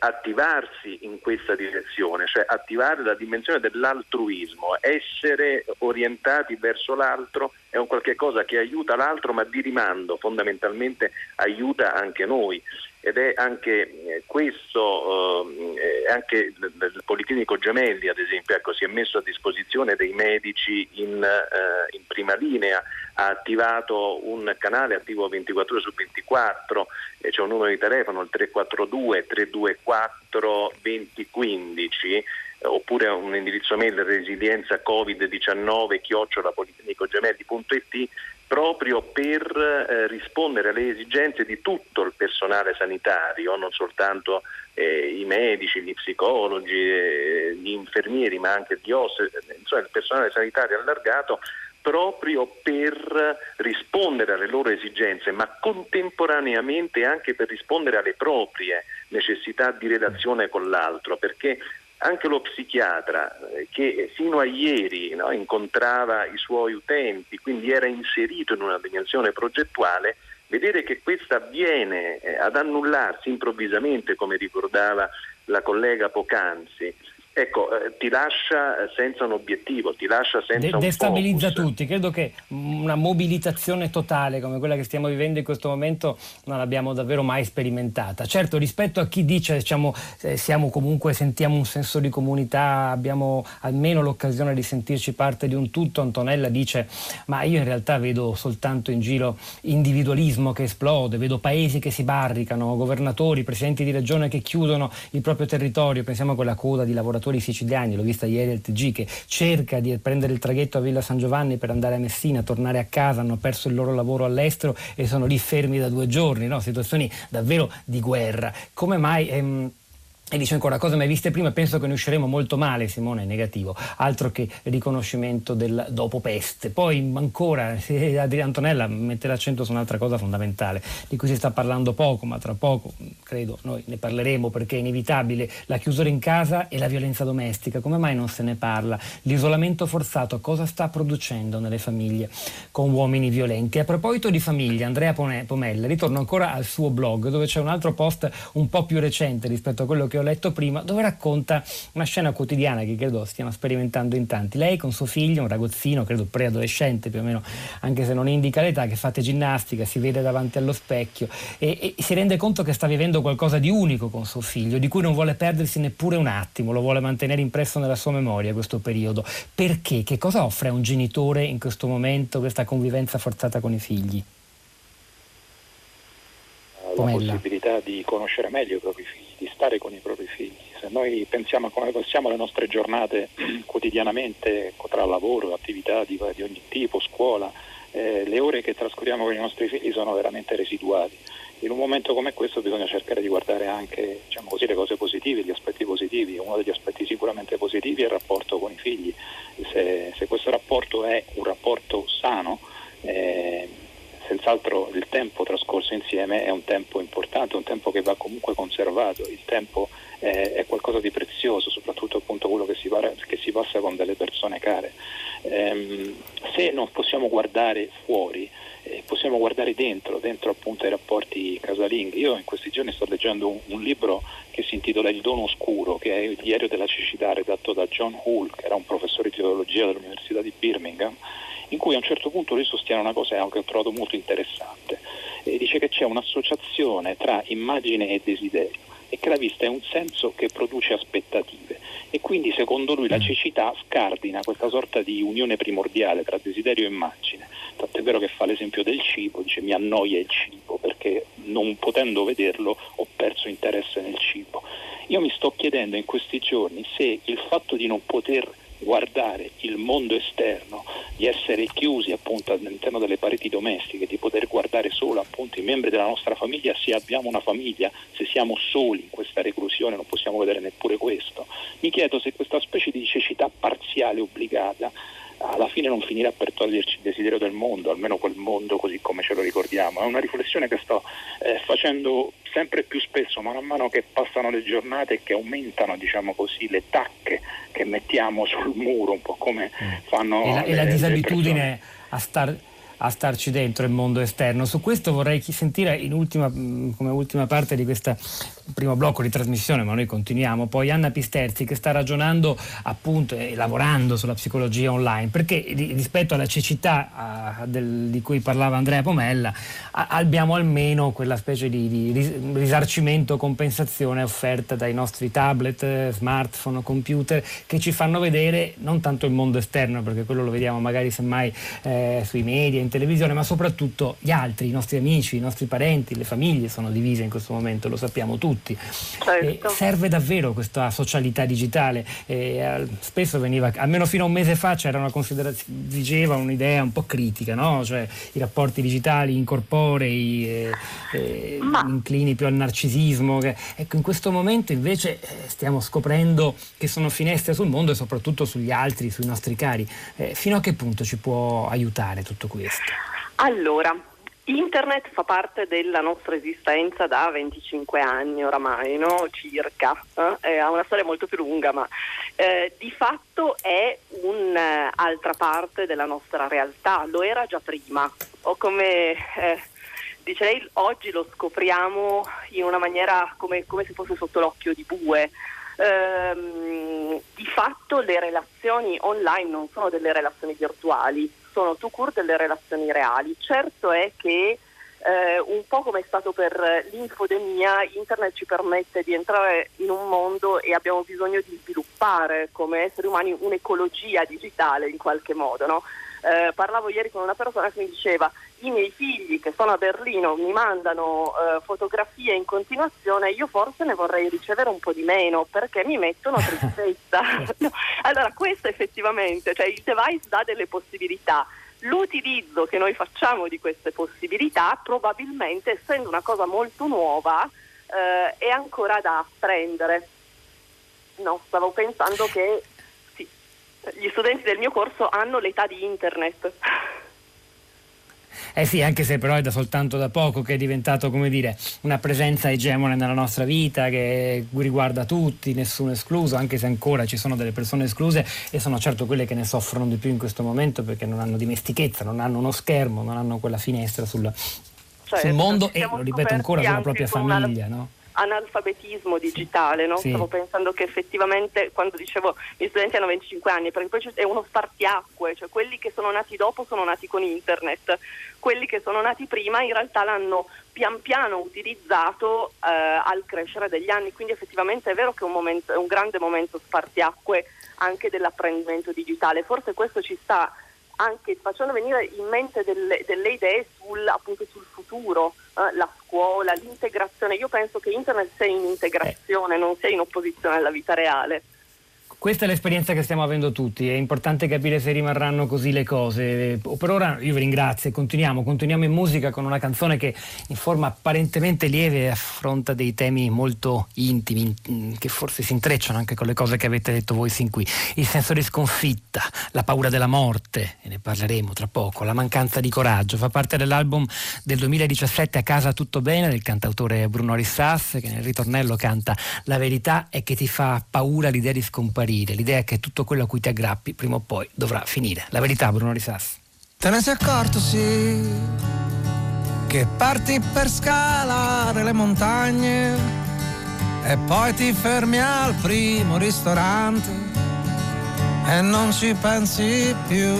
attivarsi in questa direzione, cioè attivare la dimensione dell'altruismo, essere orientati verso l'altro è un qualche cosa che aiuta l'altro, ma di rimando fondamentalmente aiuta anche noi. Ed è anche questo, anche il Policlinico Gemelli ad esempio, ecco, si è messo a disposizione dei medici in prima linea, ha attivato un canale attivo 24 ore su 24, c'è un numero di telefono, il 342 324 2015, oppure un indirizzo mail resilienza covid19@policlinicogemelli.it, proprio per rispondere alle esigenze di tutto il personale sanitario, non soltanto i medici, gli psicologi, gli infermieri, ma anche gli OS, insomma il personale sanitario allargato, proprio per rispondere alle loro esigenze, ma contemporaneamente anche per rispondere alle proprie necessità di relazione con l'altro, perché anche lo psichiatra che fino a ieri, no, incontrava i suoi utenti, quindi era inserito in una dimensione progettuale, vedere che questa viene ad annullarsi improvvisamente, come ricordava la collega poc'anzi, ecco, ti lascia senza un obiettivo, ti lascia senza un destabilizza focus. Tutti, credo che una mobilitazione totale come quella che stiamo vivendo in questo momento non l'abbiamo davvero mai sperimentata. Certo, rispetto a chi dice, diciamo, siamo comunque, sentiamo un senso di comunità, abbiamo almeno l'occasione di sentirci parte di un tutto, Antonella dice, ma io in realtà vedo soltanto in giro individualismo che esplode, vedo paesi che si barricano, governatori, presidenti di regione che chiudono il proprio territorio, pensiamo a quella coda di lavoratori siciliani, l'ho vista ieri al TG, che cerca di prendere il traghetto a Villa San Giovanni per andare a Messina, tornare a casa, hanno perso il loro lavoro all'estero e sono lì fermi da 2 giorni, no? Situazioni davvero di guerra. Come mai... E dice ancora, cose mai viste prima, penso che ne usciremo molto male, Simone è negativo, altro che riconoscimento del dopo peste. Poi ancora Antonella mette l'accento su un'altra cosa fondamentale, di cui si sta parlando poco, ma tra poco credo noi ne parleremo perché è inevitabile, la chiusura in casa e la violenza domestica. Come mai non se ne parla? L'isolamento forzato cosa sta producendo nelle famiglie con uomini violenti? A proposito di famiglia, Andrea Pomella, ritorno ancora al suo blog, dove c'è un altro post un po' più recente rispetto a quello che ho letto prima, dove racconta una scena quotidiana che credo stiano sperimentando in tanti. Lei con suo figlio, un ragazzino, credo preadolescente più o meno, anche se non indica l'età, che fate ginnastica, si vede davanti allo specchio e si rende conto che sta vivendo qualcosa di unico con suo figlio, di cui non vuole perdersi neppure un attimo, lo vuole mantenere impresso nella sua memoria questo periodo. Perché? Che cosa offre a un genitore in questo momento questa convivenza forzata con i figli? La possibilità di conoscere meglio i propri figli, di stare con i propri figli. Se noi pensiamo a come passiamo le nostre giornate quotidianamente tra lavoro, attività di ogni tipo, scuola, le ore che trascorriamo con i nostri figli sono veramente residuali. In un momento come questo bisogna cercare di guardare anche, diciamo così, le cose positive, gli aspetti positivi. Uno degli aspetti sicuramente positivi è il rapporto con i figli. Se questo rapporto è un rapporto sano, senz'altro il tempo trascorso insieme è un tempo importante, un tempo che va comunque conservato. Il tempo è qualcosa di prezioso, soprattutto appunto quello che si passa con delle persone care. Se non possiamo guardare fuori, possiamo guardare dentro appunto ai rapporti casalinghi. Io in questi giorni sto leggendo un libro che si intitola Il dono oscuro, che è il diario della cecità redatto da John Hull, che era un professore di teologia dell'Università di Birmingham, in cui a un certo punto lui sostiene una cosa che ho trovato molto interessante, e dice che c'è un'associazione tra immagine e desiderio e che la vista è un senso che produce aspettative, e quindi secondo lui la cecità scardina questa sorta di unione primordiale tra desiderio e immagine, tant'è vero che fa l'esempio del cibo, dice mi annoia il cibo perché non potendo vederlo ho perso interesse nel cibo. Io mi sto chiedendo in questi giorni se il fatto di non poter guardare il mondo esterno, di essere chiusi appunto all'interno delle pareti domestiche, di poter guardare solo appunto i membri della nostra famiglia, se abbiamo una famiglia, se siamo soli in questa reclusione non possiamo vedere neppure questo. Mi chiedo se questa specie di cecità parziale obbligata alla fine non finirà per toglierci il desiderio del mondo, almeno quel mondo così come ce lo ricordiamo. È una riflessione che sto facendo sempre più spesso man mano che passano le giornate e che aumentano, diciamo così, le tacche che mettiamo sul muro, un po' come fanno e la disabitudine a starci dentro il mondo esterno. Su questo vorrei sentire come ultima parte di questa primo blocco di trasmissione, ma noi continuiamo, poi Anna Pisterzi che sta ragionando appunto e lavorando sulla psicologia online, perché rispetto alla cecità di cui parlava Andrea Pomella abbiamo almeno quella specie di risarcimento, compensazione offerta dai nostri tablet, smartphone, computer, che ci fanno vedere non tanto il mondo esterno, perché quello lo vediamo magari semmai sui media, in televisione, ma soprattutto gli altri, i nostri amici, i nostri parenti, le famiglie sono divise in questo momento, lo sappiamo tutti. Certo. Serve davvero questa socialità digitale? Spesso veniva, almeno fino a un mese fa, c'era una considerazione, diceva un'idea un po' critica, no? Cioè i rapporti digitali incorporei inclini più al narcisismo. Ecco, in questo momento invece stiamo scoprendo che sono finestre sul mondo e soprattutto sugli altri, sui nostri cari. Fino a che punto ci può aiutare tutto questo? Allora, Internet fa parte della nostra esistenza da 25 anni oramai, no? Circa, ha una storia molto più lunga, ma di fatto è un'altra parte della nostra realtà, lo era già prima, o come dice lei, oggi lo scopriamo in una maniera come se fosse sotto l'occhio di bue. Di fatto le relazioni online non sono delle relazioni virtuali, sono tout court delle relazioni reali. Certo è che un po' come è stato per l'infodemia, internet ci permette di entrare in un mondo e abbiamo bisogno di sviluppare come esseri umani un'ecologia digitale in qualche modo, no? Parlavo ieri con una persona che mi diceva: i miei figli che sono a Berlino mi mandano fotografie in continuazione, io forse ne vorrei ricevere un po' di meno perché mi mettono tristezza. Allora questo effettivamente, cioè il device dà delle possibilità, l'utilizzo che noi facciamo di queste possibilità probabilmente, essendo una cosa molto nuova, è ancora da apprendere. No, stavo pensando che gli studenti del mio corso hanno l'età di internet. Eh sì, anche se però è soltanto da poco che è diventato, come dire, una presenza egemone nella nostra vita che riguarda tutti, nessuno escluso, anche se ancora ci sono delle persone escluse e sono certo quelle che ne soffrono di più in questo momento perché non hanno dimestichezza, non hanno uno schermo, non hanno quella finestra sul mondo e, lo ripeto ancora, sulla propria famiglia, no? Analfabetismo digitale, no? Sì. Stavo pensando che effettivamente, quando dicevo gli studenti hanno 25 anni, perché poi è uno spartiacque, cioè quelli che sono nati dopo sono nati con internet, quelli che sono nati prima in realtà l'hanno pian piano utilizzato al crescere degli anni, quindi effettivamente è vero che è un grande momento spartiacque anche dell'apprendimento digitale. Forse questo ci sta anche facendo venire in mente delle idee sul futuro, la scuola, l'integrazione. Io penso che internet sia in integrazione, non sia in opposizione alla vita reale. Questa è l'esperienza che stiamo avendo tutti, è importante capire se rimarranno così le cose. Per ora io vi ringrazio e continuiamo in musica con una canzone che in forma apparentemente lieve affronta dei temi molto intimi che forse si intrecciano anche con le cose che avete detto voi sin qui. Il senso di sconfitta, la paura della morte, e ne parleremo tra poco, la mancanza di coraggio, fa parte dell'album del 2017 A casa tutto bene del cantautore Bruno Rissas, che nel ritornello canta: la verità è che ti fa paura l'idea di scomparire, l'idea è che tutto quello a cui ti aggrappi prima o poi dovrà finire. La verità, Bruno Rissas. Te ne sei accorto, sì, che parti per scalare le montagne e poi ti fermi al primo ristorante e non ci pensi più.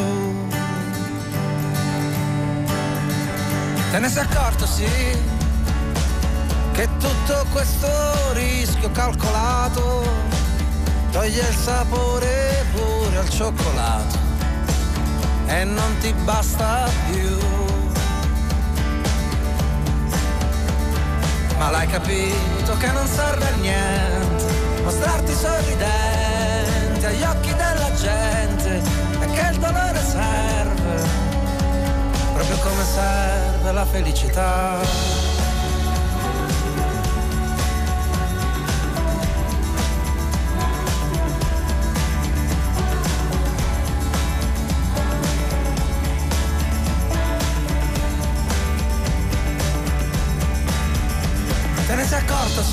Te ne sei accorto, sì, che tutto questo rischio calcolato toglie il sapore pure al cioccolato e non ti basta più. Ma l'hai capito che non serve a niente mostrarti sorridente agli occhi della gente e che il dolore serve proprio come serve la felicità.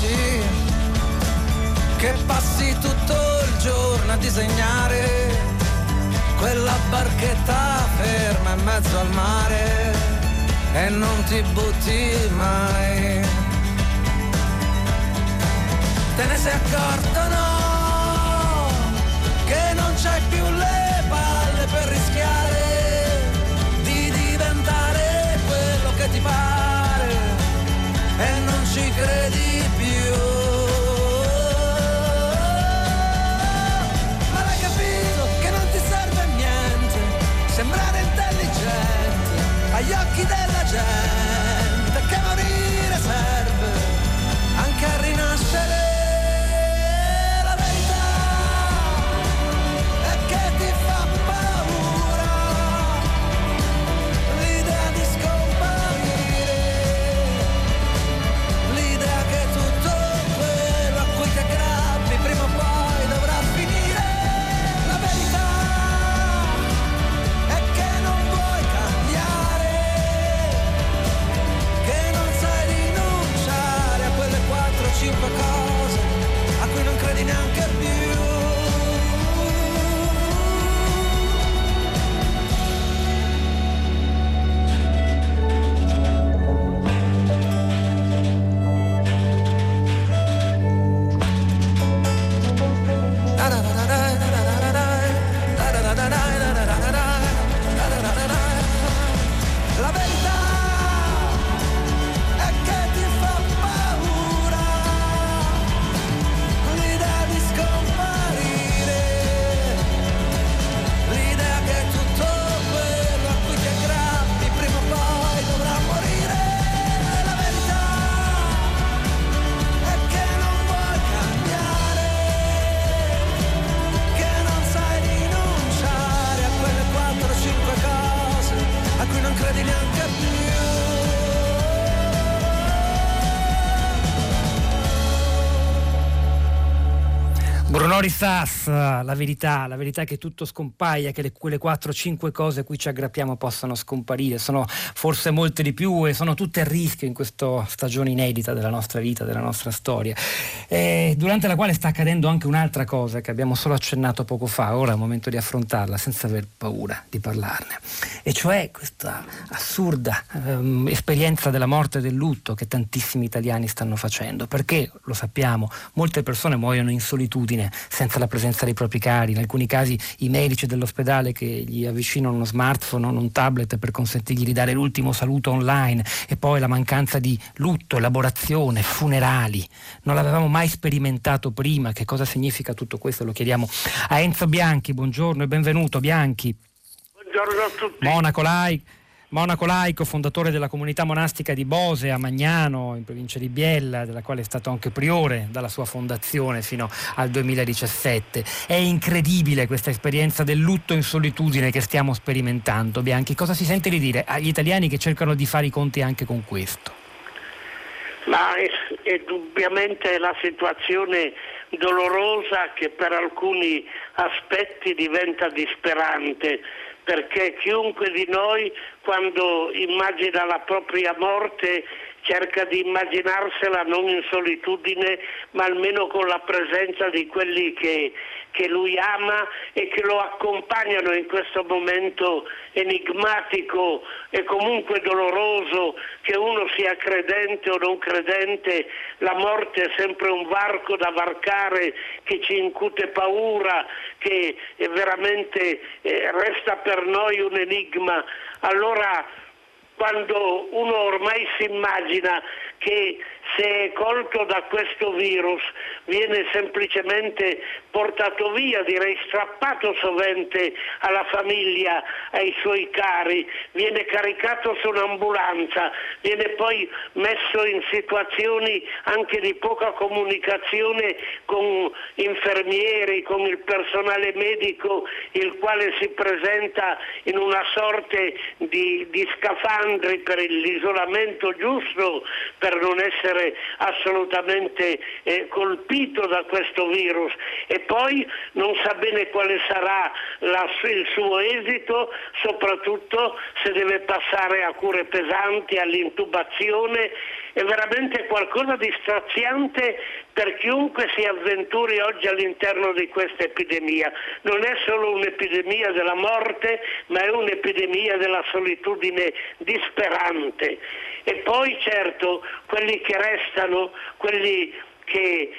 Sì, che passi tutto il giorno a disegnare quella barchetta ferma in mezzo al mare e non ti butti mai. te ne sei accorto, no? Che non c'hai più le palle per rischiare di diventare quello che ti pare e non ci credi più. Ma l'hai capito che non ti serve a niente sembrare intelligente agli occhi della gente, che morire serve anche a rinascere. Cose a cui non credi neanche più. Sass, la verità è che tutto scompaia, che quelle 4-5 cose a cui ci aggrappiamo possono scomparire, sono forse molte di più e sono tutte a rischio in questa stagione inedita della nostra vita, della nostra storia, e durante la quale sta accadendo anche un'altra cosa che abbiamo solo accennato poco fa. Ora è il momento di affrontarla senza aver paura di parlarne, e cioè questa assurda esperienza della morte e del lutto che tantissimi italiani stanno facendo, perché lo sappiamo, molte persone muoiono in solitudine, senza la presenza dei propri cari, in alcuni casi i medici dell'ospedale che gli avvicinano uno smartphone o un tablet per consentirgli di dare l'ultimo saluto online, e poi la mancanza di lutto, elaborazione, funerali. Non l'avevamo mai sperimentato prima, che cosa significa tutto questo? Lo chiediamo a Enzo Bianchi, buongiorno e benvenuto. Bianchi. Buongiorno a tutti. Monaco laico, fondatore della Comunità monastica di Bose a Magnano, in provincia di Biella, della quale è stato anche priore dalla sua fondazione fino al 2017. È incredibile questa esperienza del lutto in solitudine che stiamo sperimentando. Bianchi, cosa si sente di dire agli italiani che cercano di fare i conti anche con questo? Ma è dubbiamente la situazione dolorosa, che per alcuni aspetti diventa disperante, perché chiunque di noi, quando immagina la propria morte, cerca di immaginarsela non in solitudine, ma almeno con la presenza di quelli che lui ama e che lo accompagnano in questo momento enigmatico e comunque doloroso. Che uno sia credente o non credente, la morte è sempre un varco da varcare che ci incute paura, che è veramente resta per noi un enigma. Allora, quando uno ormai si immagina che se è colto da questo virus viene semplicemente portato via, direi strappato sovente alla famiglia, ai suoi cari, viene caricato su un'ambulanza, viene poi messo in situazioni anche di poca comunicazione con infermieri, con il personale medico, il quale si presenta in una sorte di scafandri per l'isolamento giusto, per non essere assolutamente colpito da questo virus, e poi non sa bene quale sarà il suo esito, soprattutto se deve passare a cure pesanti, all'intubazione. È veramente qualcosa di straziante per chiunque si avventuri oggi all'interno di questa epidemia. Non è solo un'epidemia della morte, ma è un'epidemia della solitudine disperante. E poi certo quelli che restano, quelli che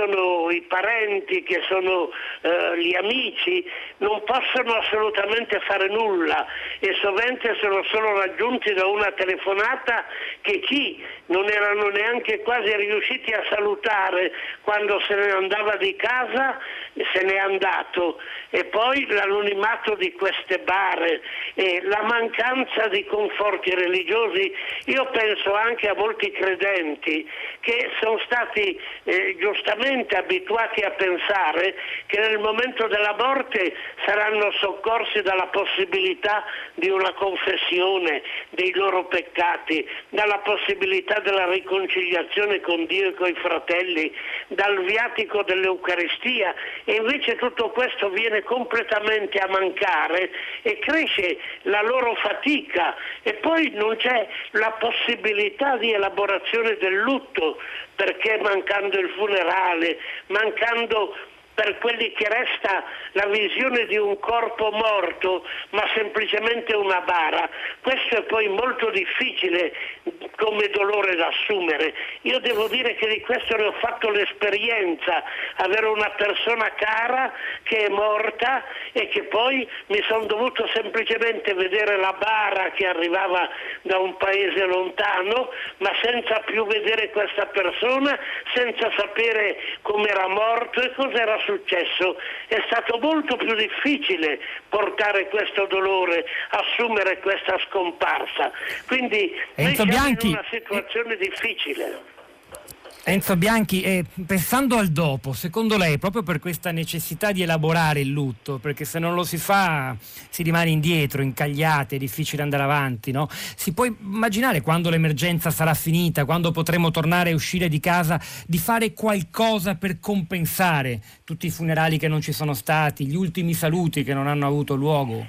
sono i parenti, che sono gli amici, non possono assolutamente fare nulla e sovente sono solo raggiunti da una telefonata che chi non erano neanche quasi riusciti a salutare quando se ne andava di casa se n'è andato. E poi l'anonimato di queste bare e la mancanza di conforti religiosi. Io penso anche a molti credenti che sono stati giustamente abituati a pensare che nel momento della morte saranno soccorsi dalla possibilità di una confessione dei loro peccati, dalla possibilità della riconciliazione con Dio e coi fratelli, dal viatico dell'Eucaristia, e invece tutto questo viene completamente a mancare e cresce la loro fatica. E poi non c'è la possibilità di elaborazione del lutto, perché mancando il funerale, mancando per quelli che resta la visione di un corpo morto, ma semplicemente una bara. Questo è poi molto difficile come dolore da assumere. Io devo dire che di questo ne ho fatto l'esperienza, avere una persona cara che è morta e che poi mi sono dovuto semplicemente vedere la bara che arrivava da un paese lontano, ma senza più vedere questa persona, senza sapere come era morto e cos'era successo. È stato molto più difficile portare questo dolore, assumere questa scomparsa. Quindi Enzo Bianchi, in una situazione difficile. Enzo Bianchi, pensando al dopo, secondo lei, proprio per questa necessità di elaborare il lutto, perché se non lo si fa si rimane indietro, incagliati, è difficile andare avanti, no? Si può immaginare, quando l'emergenza sarà finita, quando potremo tornare e uscire di casa, di fare qualcosa per compensare tutti i funerali che non ci sono stati, gli ultimi saluti che non hanno avuto luogo?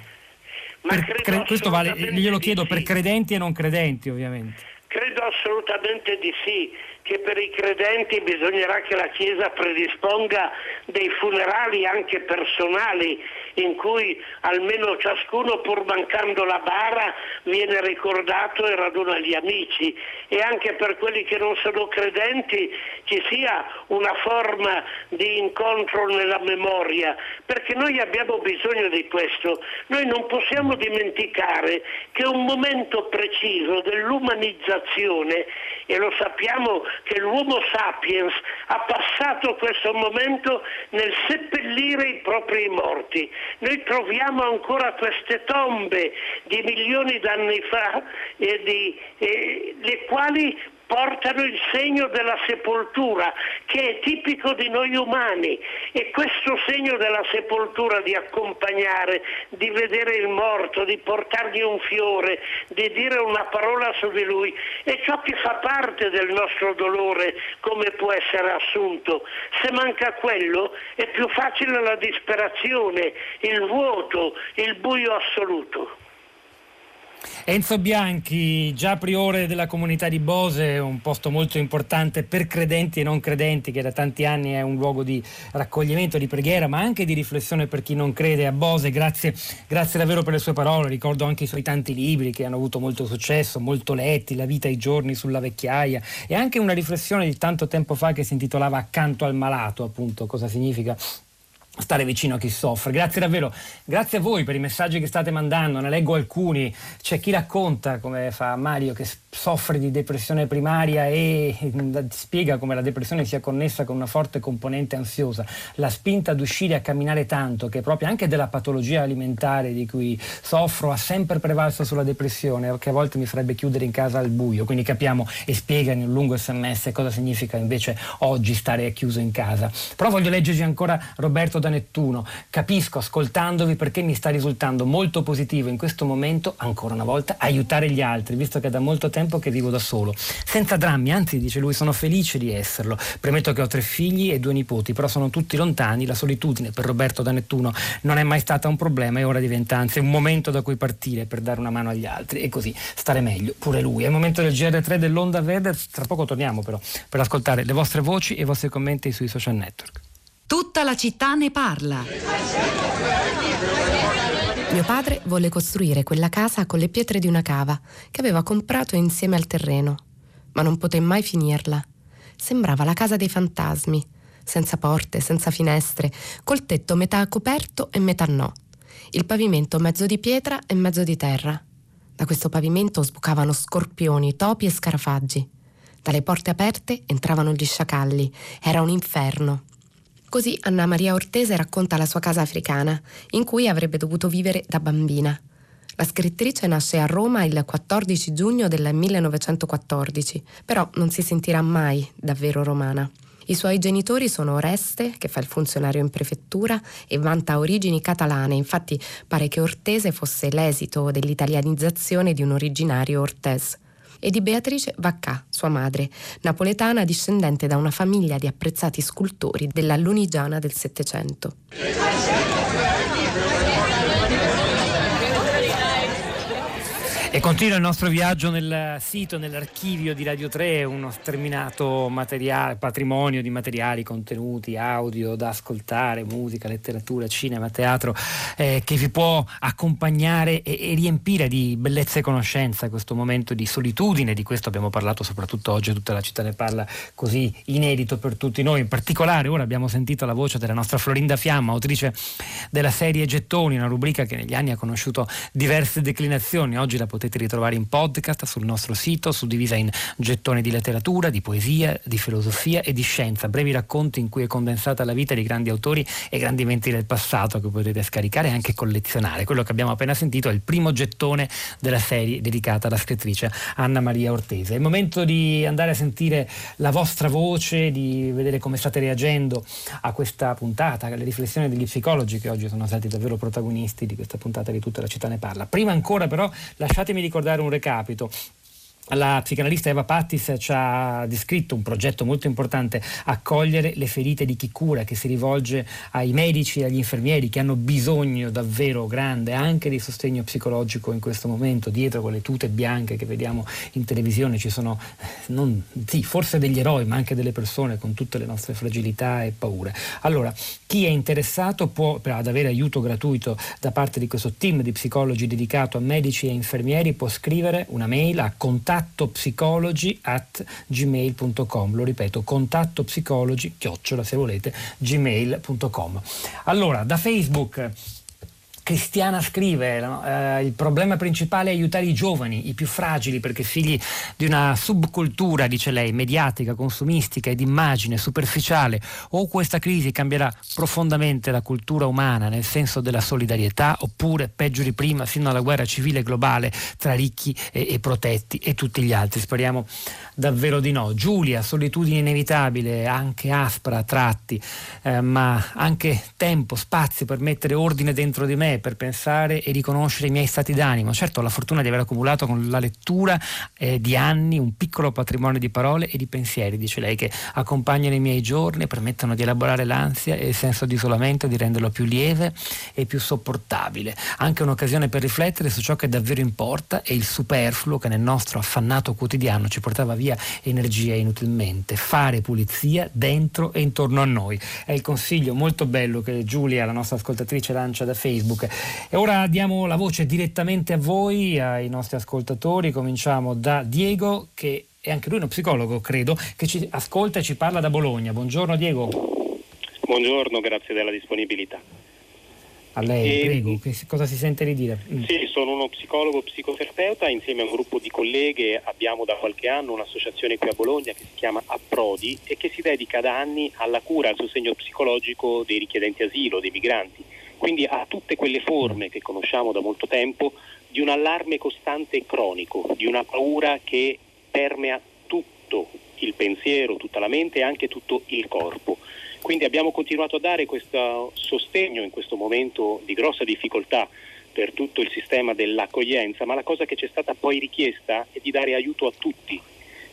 Ma questo vale, glielo chiedo, per credenti e non credenti, ovviamente. Credo assolutamente di sì, che per i credenti bisognerà che la Chiesa predisponga dei funerali anche personali, in cui almeno ciascuno, pur mancando la bara, viene ricordato e raduna gli amici, e anche per quelli che non sono credenti ci sia una forma di incontro nella memoria, perché noi abbiamo bisogno di questo. Noi non possiamo dimenticare che un momento preciso dell'umanizzazione, e lo sappiamo che l'Homo sapiens ha passato questo momento nel seppellire i propri morti. Noi troviamo ancora queste tombe di milioni d'anni fa, le quali portano il segno della sepoltura, che è tipico di noi umani, e questo segno della sepoltura di accompagnare, di vedere il morto, di portargli un fiore, di dire una parola su di lui, è ciò che fa parte del nostro dolore, come può essere assunto. Se manca quello è più facile la disperazione, il vuoto, il buio assoluto. Enzo Bianchi, già priore della Comunità di Bose, un posto molto importante per credenti e non credenti, che da tanti anni è un luogo di raccoglimento, di preghiera, ma anche di riflessione per chi non crede a Bose. Grazie davvero per le sue parole. Ricordo anche i suoi tanti libri che hanno avuto molto successo, molto letti, La vita e i giorni sulla vecchiaia, e anche una riflessione di tanto tempo fa che si intitolava Accanto al malato, appunto, cosa significa stare vicino a chi soffre. Grazie davvero, grazie a voi per i messaggi che state mandando. Ne leggo alcuni. C'è chi racconta, come fa Mario, che soffre di depressione primaria e spiega come la depressione sia connessa con una forte componente ansiosa, la spinta ad uscire a camminare tanto, che proprio anche della patologia alimentare di cui soffro ha sempre prevalso sulla depressione, che a volte mi farebbe chiudere in casa al buio. Quindi capiamo, e spiega in un lungo SMS cosa significa invece oggi stare chiuso in casa. Però voglio leggerci ancora Roberto da Nettuno. Capisco, ascoltandovi, perché mi sta risultando molto positivo in questo momento, ancora una volta, aiutare gli altri, visto che da molto tempo che vivo da solo, senza drammi, anzi, dice lui, sono felice di esserlo. Premetto che ho 3 figli e 2 nipoti, però sono tutti lontani. La solitudine per Roberto da Nettuno non è mai stata un problema e ora diventa anzi un momento da cui partire per dare una mano agli altri e così stare meglio pure lui. È il momento del GR3 dell'Onda Verde. Tra poco torniamo però per ascoltare le vostre voci e i vostri commenti sui social network. Tutta la città ne parla. Mio padre volle costruire quella casa con le pietre di una cava che aveva comprato insieme al terreno, ma non poté mai finirla. Sembrava la casa dei fantasmi, senza porte, senza finestre, col tetto metà coperto e metà no, il pavimento mezzo di pietra e mezzo di terra. Da questo pavimento sbucavano scorpioni, topi e scarafaggi. Dalle porte aperte entravano gli sciacalli. Era un inferno. Così Anna Maria Ortese racconta la sua casa africana, in cui avrebbe dovuto vivere da bambina. La scrittrice nasce a Roma il 14 giugno del 1914, però non si sentirà mai davvero romana. I suoi genitori sono Oreste, che fa il funzionario in prefettura e vanta origini catalane, infatti pare che Ortese fosse l'esito dell'italianizzazione di un originario Ortese, e di Beatrice Vaccà, sua madre, napoletana discendente da una famiglia di apprezzati scultori della Lunigiana del Settecento. E continua il nostro viaggio nel sito, nell'archivio di Radio 3, uno sterminato materiale, patrimonio di materiali, contenuti, audio da ascoltare, musica, letteratura, cinema, teatro, che vi può accompagnare e riempire di bellezza e conoscenza questo momento di solitudine. Di questo abbiamo parlato soprattutto oggi, Tutta la città ne parla, così inedito per tutti noi. In particolare ora abbiamo sentito la voce della nostra Florinda Fiamma, autrice della serie Gettoni, una rubrica che negli anni ha conosciuto diverse declinazioni. Oggi la potete ritrovare in podcast sul nostro sito, suddivisa in gettoni di letteratura, di poesia, di filosofia e di scienza, brevi racconti in cui è condensata la vita di grandi autori e grandi eventi del passato, che potete scaricare e anche collezionare. Quello che abbiamo appena sentito è il primo gettone della serie dedicata alla scrittrice Anna Maria Ortese. È il momento di andare a sentire la vostra voce, di vedere come state reagendo a questa puntata, alle riflessioni degli psicologi che oggi sono stati davvero protagonisti di questa puntata di Tutta la città ne parla. Prima ancora però lasciatemi ricordare un recapito. La psicanalista Eva Pattis ci ha descritto un progetto molto importante, Accogliere le ferite di chi cura, che si rivolge ai medici e agli infermieri che hanno bisogno davvero grande anche di sostegno psicologico in questo momento. Dietro quelle tute bianche che vediamo in televisione ci sono forse degli eroi, ma anche delle persone con tutte le nostre fragilità e paure. Allora, chi è interessato può, ad avere aiuto gratuito da parte di questo team di psicologi dedicato a medici e infermieri, può scrivere una mail a contattopsicologi@gmail.com. lo ripeto, contattopsicologi@gmail.com. Allora, da Facebook Cristiana scrive: il problema principale è aiutare i giovani, i più fragili, perché figli di una subcultura, dice lei, mediatica, consumistica ed immagine superficiale. Questa crisi cambierà profondamente la cultura umana nel senso della solidarietà, oppure peggio di prima, fino alla guerra civile globale tra ricchi e protetti e tutti gli altri. Speriamo davvero di no. Giulia: solitudine inevitabile, anche aspra a tratti, ma anche tempo, spazi per mettere ordine dentro di me, per pensare e riconoscere i miei stati d'animo. Certo, ho la fortuna di aver accumulato con la lettura di anni un piccolo patrimonio di parole e di pensieri, dice lei, che accompagnano i miei giorni, permettono di elaborare l'ansia e il senso di isolamento, di renderlo più lieve e più sopportabile. Anche un'occasione per riflettere su ciò che davvero importa e il superfluo che nel nostro affannato quotidiano ci portava via energia inutilmente. Fare pulizia dentro e intorno a noi è il consiglio molto bello che Giulia, la nostra ascoltatrice, lancia da Facebook. E ora diamo la voce direttamente a voi, ai nostri ascoltatori. Cominciamo da Diego, che è anche lui uno psicologo, credo, che ci ascolta e ci parla da Bologna. Buongiorno Diego. Buongiorno, grazie della disponibilità. A lei, prego, cosa si sente di dire? Sì, sono uno psicologo psicoterapeuta, insieme a un gruppo di colleghe abbiamo da qualche anno un'associazione qui a Bologna che si chiama Approdi e che si dedica da anni alla cura, al sostegno psicologico dei richiedenti asilo, dei migranti. Quindi ha tutte quelle forme che conosciamo da molto tempo di un allarme costante e cronico, di una paura che permea tutto il pensiero, tutta la mente e anche tutto il corpo. Quindi abbiamo continuato a dare questo sostegno in questo momento di grossa difficoltà per tutto il sistema dell'accoglienza, ma la cosa che ci è stata poi richiesta è di dare aiuto a tutti.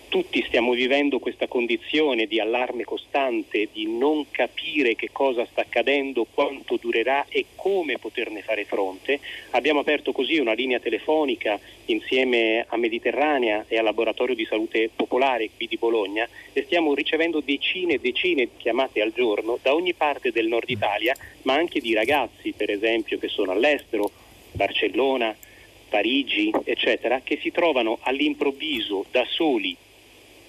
Tutti stiamo vivendo questa condizione di allarme costante, di non capire che cosa sta accadendo, quanto durerà e come poterne fare fronte. Abbiamo aperto così una linea telefonica insieme a Mediterranea e al Laboratorio di Salute Popolare qui di Bologna e stiamo ricevendo decine e decine di chiamate al giorno da ogni parte del nord Italia, ma anche di ragazzi, per esempio, che sono all'estero, Barcellona, Parigi, eccetera, che si trovano all'improvviso da soli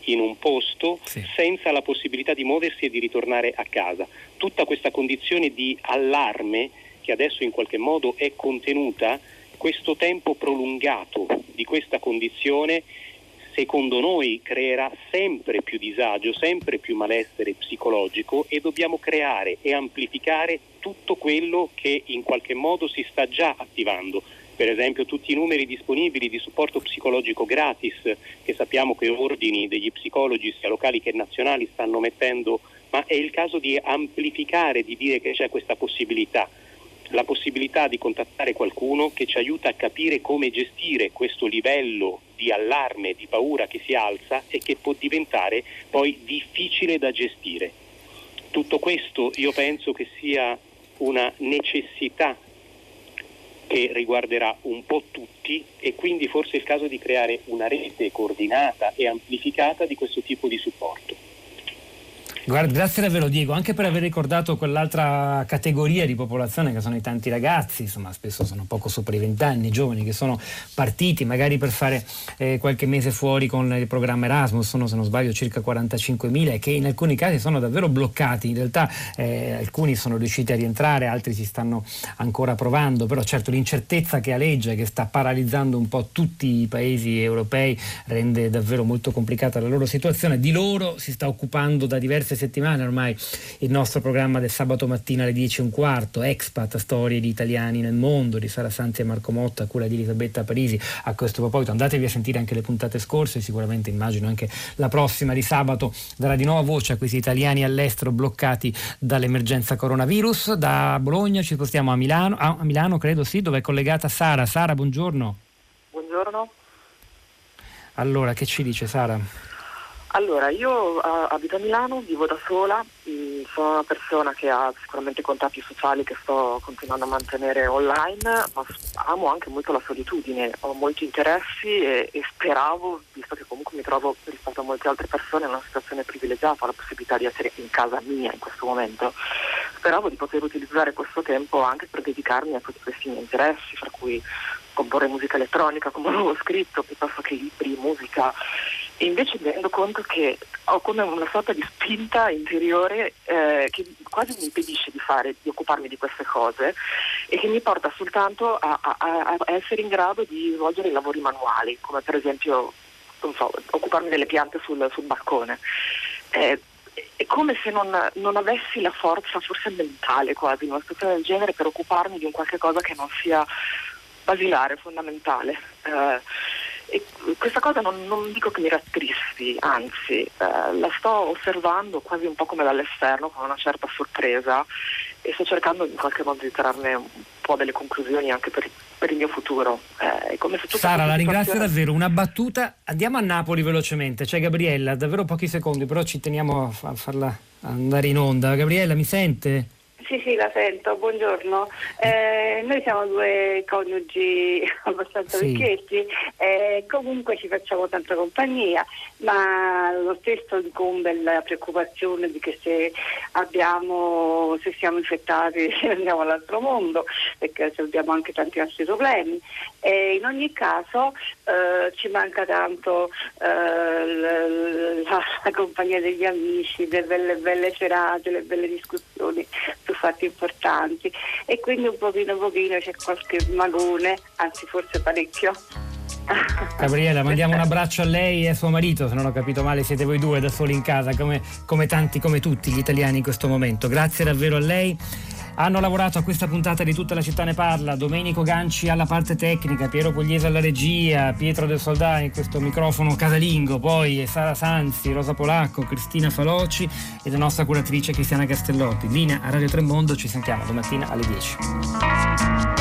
in un posto, sì, senza la possibilità di muoversi e di ritornare a casa. Tutta questa condizione di allarme che adesso in qualche modo è contenuta, questo tempo prolungato di questa condizione secondo noi creerà sempre più disagio, sempre più malessere psicologico, e dobbiamo creare e amplificare tutto quello che in qualche modo si sta già attivando. Per esempio tutti i numeri disponibili di supporto psicologico gratis, che sappiamo che ordini degli psicologi sia locali che nazionali stanno mettendo, ma è il caso di amplificare, di dire che c'è questa possibilità, la possibilità di contattare qualcuno che ci aiuta a capire come gestire questo livello di allarme, di paura che si alza e che può diventare poi difficile da gestire. Tutto questo io penso che sia una necessità che riguarderà un po' tutti, e quindi forse è il caso di creare una rete coordinata e amplificata di questo tipo di supporto. Guarda, grazie davvero Diego, anche per aver ricordato quell'altra categoria di popolazione che sono i tanti ragazzi, insomma spesso sono poco sopra i 20 anni, giovani che sono partiti magari per fare qualche mese fuori con il programma Erasmus, sono se non sbaglio circa 45.000, e che in alcuni casi sono davvero bloccati. In realtà alcuni sono riusciti a rientrare, altri si stanno ancora provando, però certo l'incertezza che aleggia, che sta paralizzando un po' tutti i paesi europei, rende davvero molto complicata la loro situazione. Di loro si sta occupando da diverse settimane ormai il nostro programma del sabato mattina alle 10:15, Expat, storie di italiani nel mondo, di Sara Sanzi e Marco Motta, cura di Elisabetta Parisi. A questo proposito andatevi a sentire anche le puntate scorse, sicuramente immagino anche la prossima di sabato darà di nuovo voce a questi italiani all'estero bloccati dall'emergenza coronavirus. Da Bologna ci spostiamo a Milano credo, sì, dove è collegata Sara. Sara, buongiorno. Buongiorno. Allora, che ci dice Sara? Allora, io abito a Milano, vivo da sola, sono una persona che ha sicuramente contatti sociali che sto continuando a mantenere online, ma amo anche molto la solitudine, ho molti interessi e speravo, visto che comunque mi trovo rispetto a molte altre persone in una situazione privilegiata, ho la possibilità di essere in casa mia in questo momento, speravo di poter utilizzare questo tempo anche per dedicarmi a tutti questi miei interessi, fra cui comporre musica elettronica come avevo scritto, piuttosto che libri, musica. E invece mi rendo conto che ho come una sorta di spinta interiore che quasi mi impedisce di occuparmi di queste cose, e che mi porta soltanto a essere in grado di svolgere i lavori manuali, come per esempio, non so, occuparmi delle piante sul balcone. È come se non avessi la forza, forse mentale quasi, in una situazione del genere, per occuparmi di un qualche cosa che non sia basilare, fondamentale. E questa cosa non dico che mi rattristi, anzi la sto osservando quasi un po' come dall'esterno, con una certa sorpresa, e sto cercando in qualche modo di trarne un po' delle conclusioni anche per il mio futuro. È come se Sara, la ringrazio davvero. Una battuta, andiamo a Napoli velocemente, c'è Gabriella, davvero pochi secondi, però ci teniamo a farla andare in onda. Gabriella, mi sente? Sì, la sento, buongiorno. Noi siamo due coniugi abbastanza vecchietti, comunque ci facciamo tanta compagnia, ma lo stesso incombe la preoccupazione di che se siamo infettati andiamo all'altro mondo, perché abbiamo anche tanti altri problemi. In ogni caso ci manca tanto la compagnia degli amici, delle belle serate, le belle discussioni su fatti importanti, e quindi un pochino c'è qualche magone, anzi forse parecchio. Gabriella, mandiamo un abbraccio a lei e a suo marito, se non ho capito male siete voi due da soli in casa, come tutti gli italiani in questo momento. Grazie davvero a lei. Hanno lavorato a questa puntata di Tutta la città ne parla Domenico Ganci alla parte tecnica, Piero Pugliese alla regia, Pietro del Soldato in questo microfono casalingo, poi Sara Sanzi, Rosa Polacco, Cristina Faloci e la nostra curatrice Cristiana Castellotti. Linea a Radio Tremondo, ci sentiamo domattina alle 10.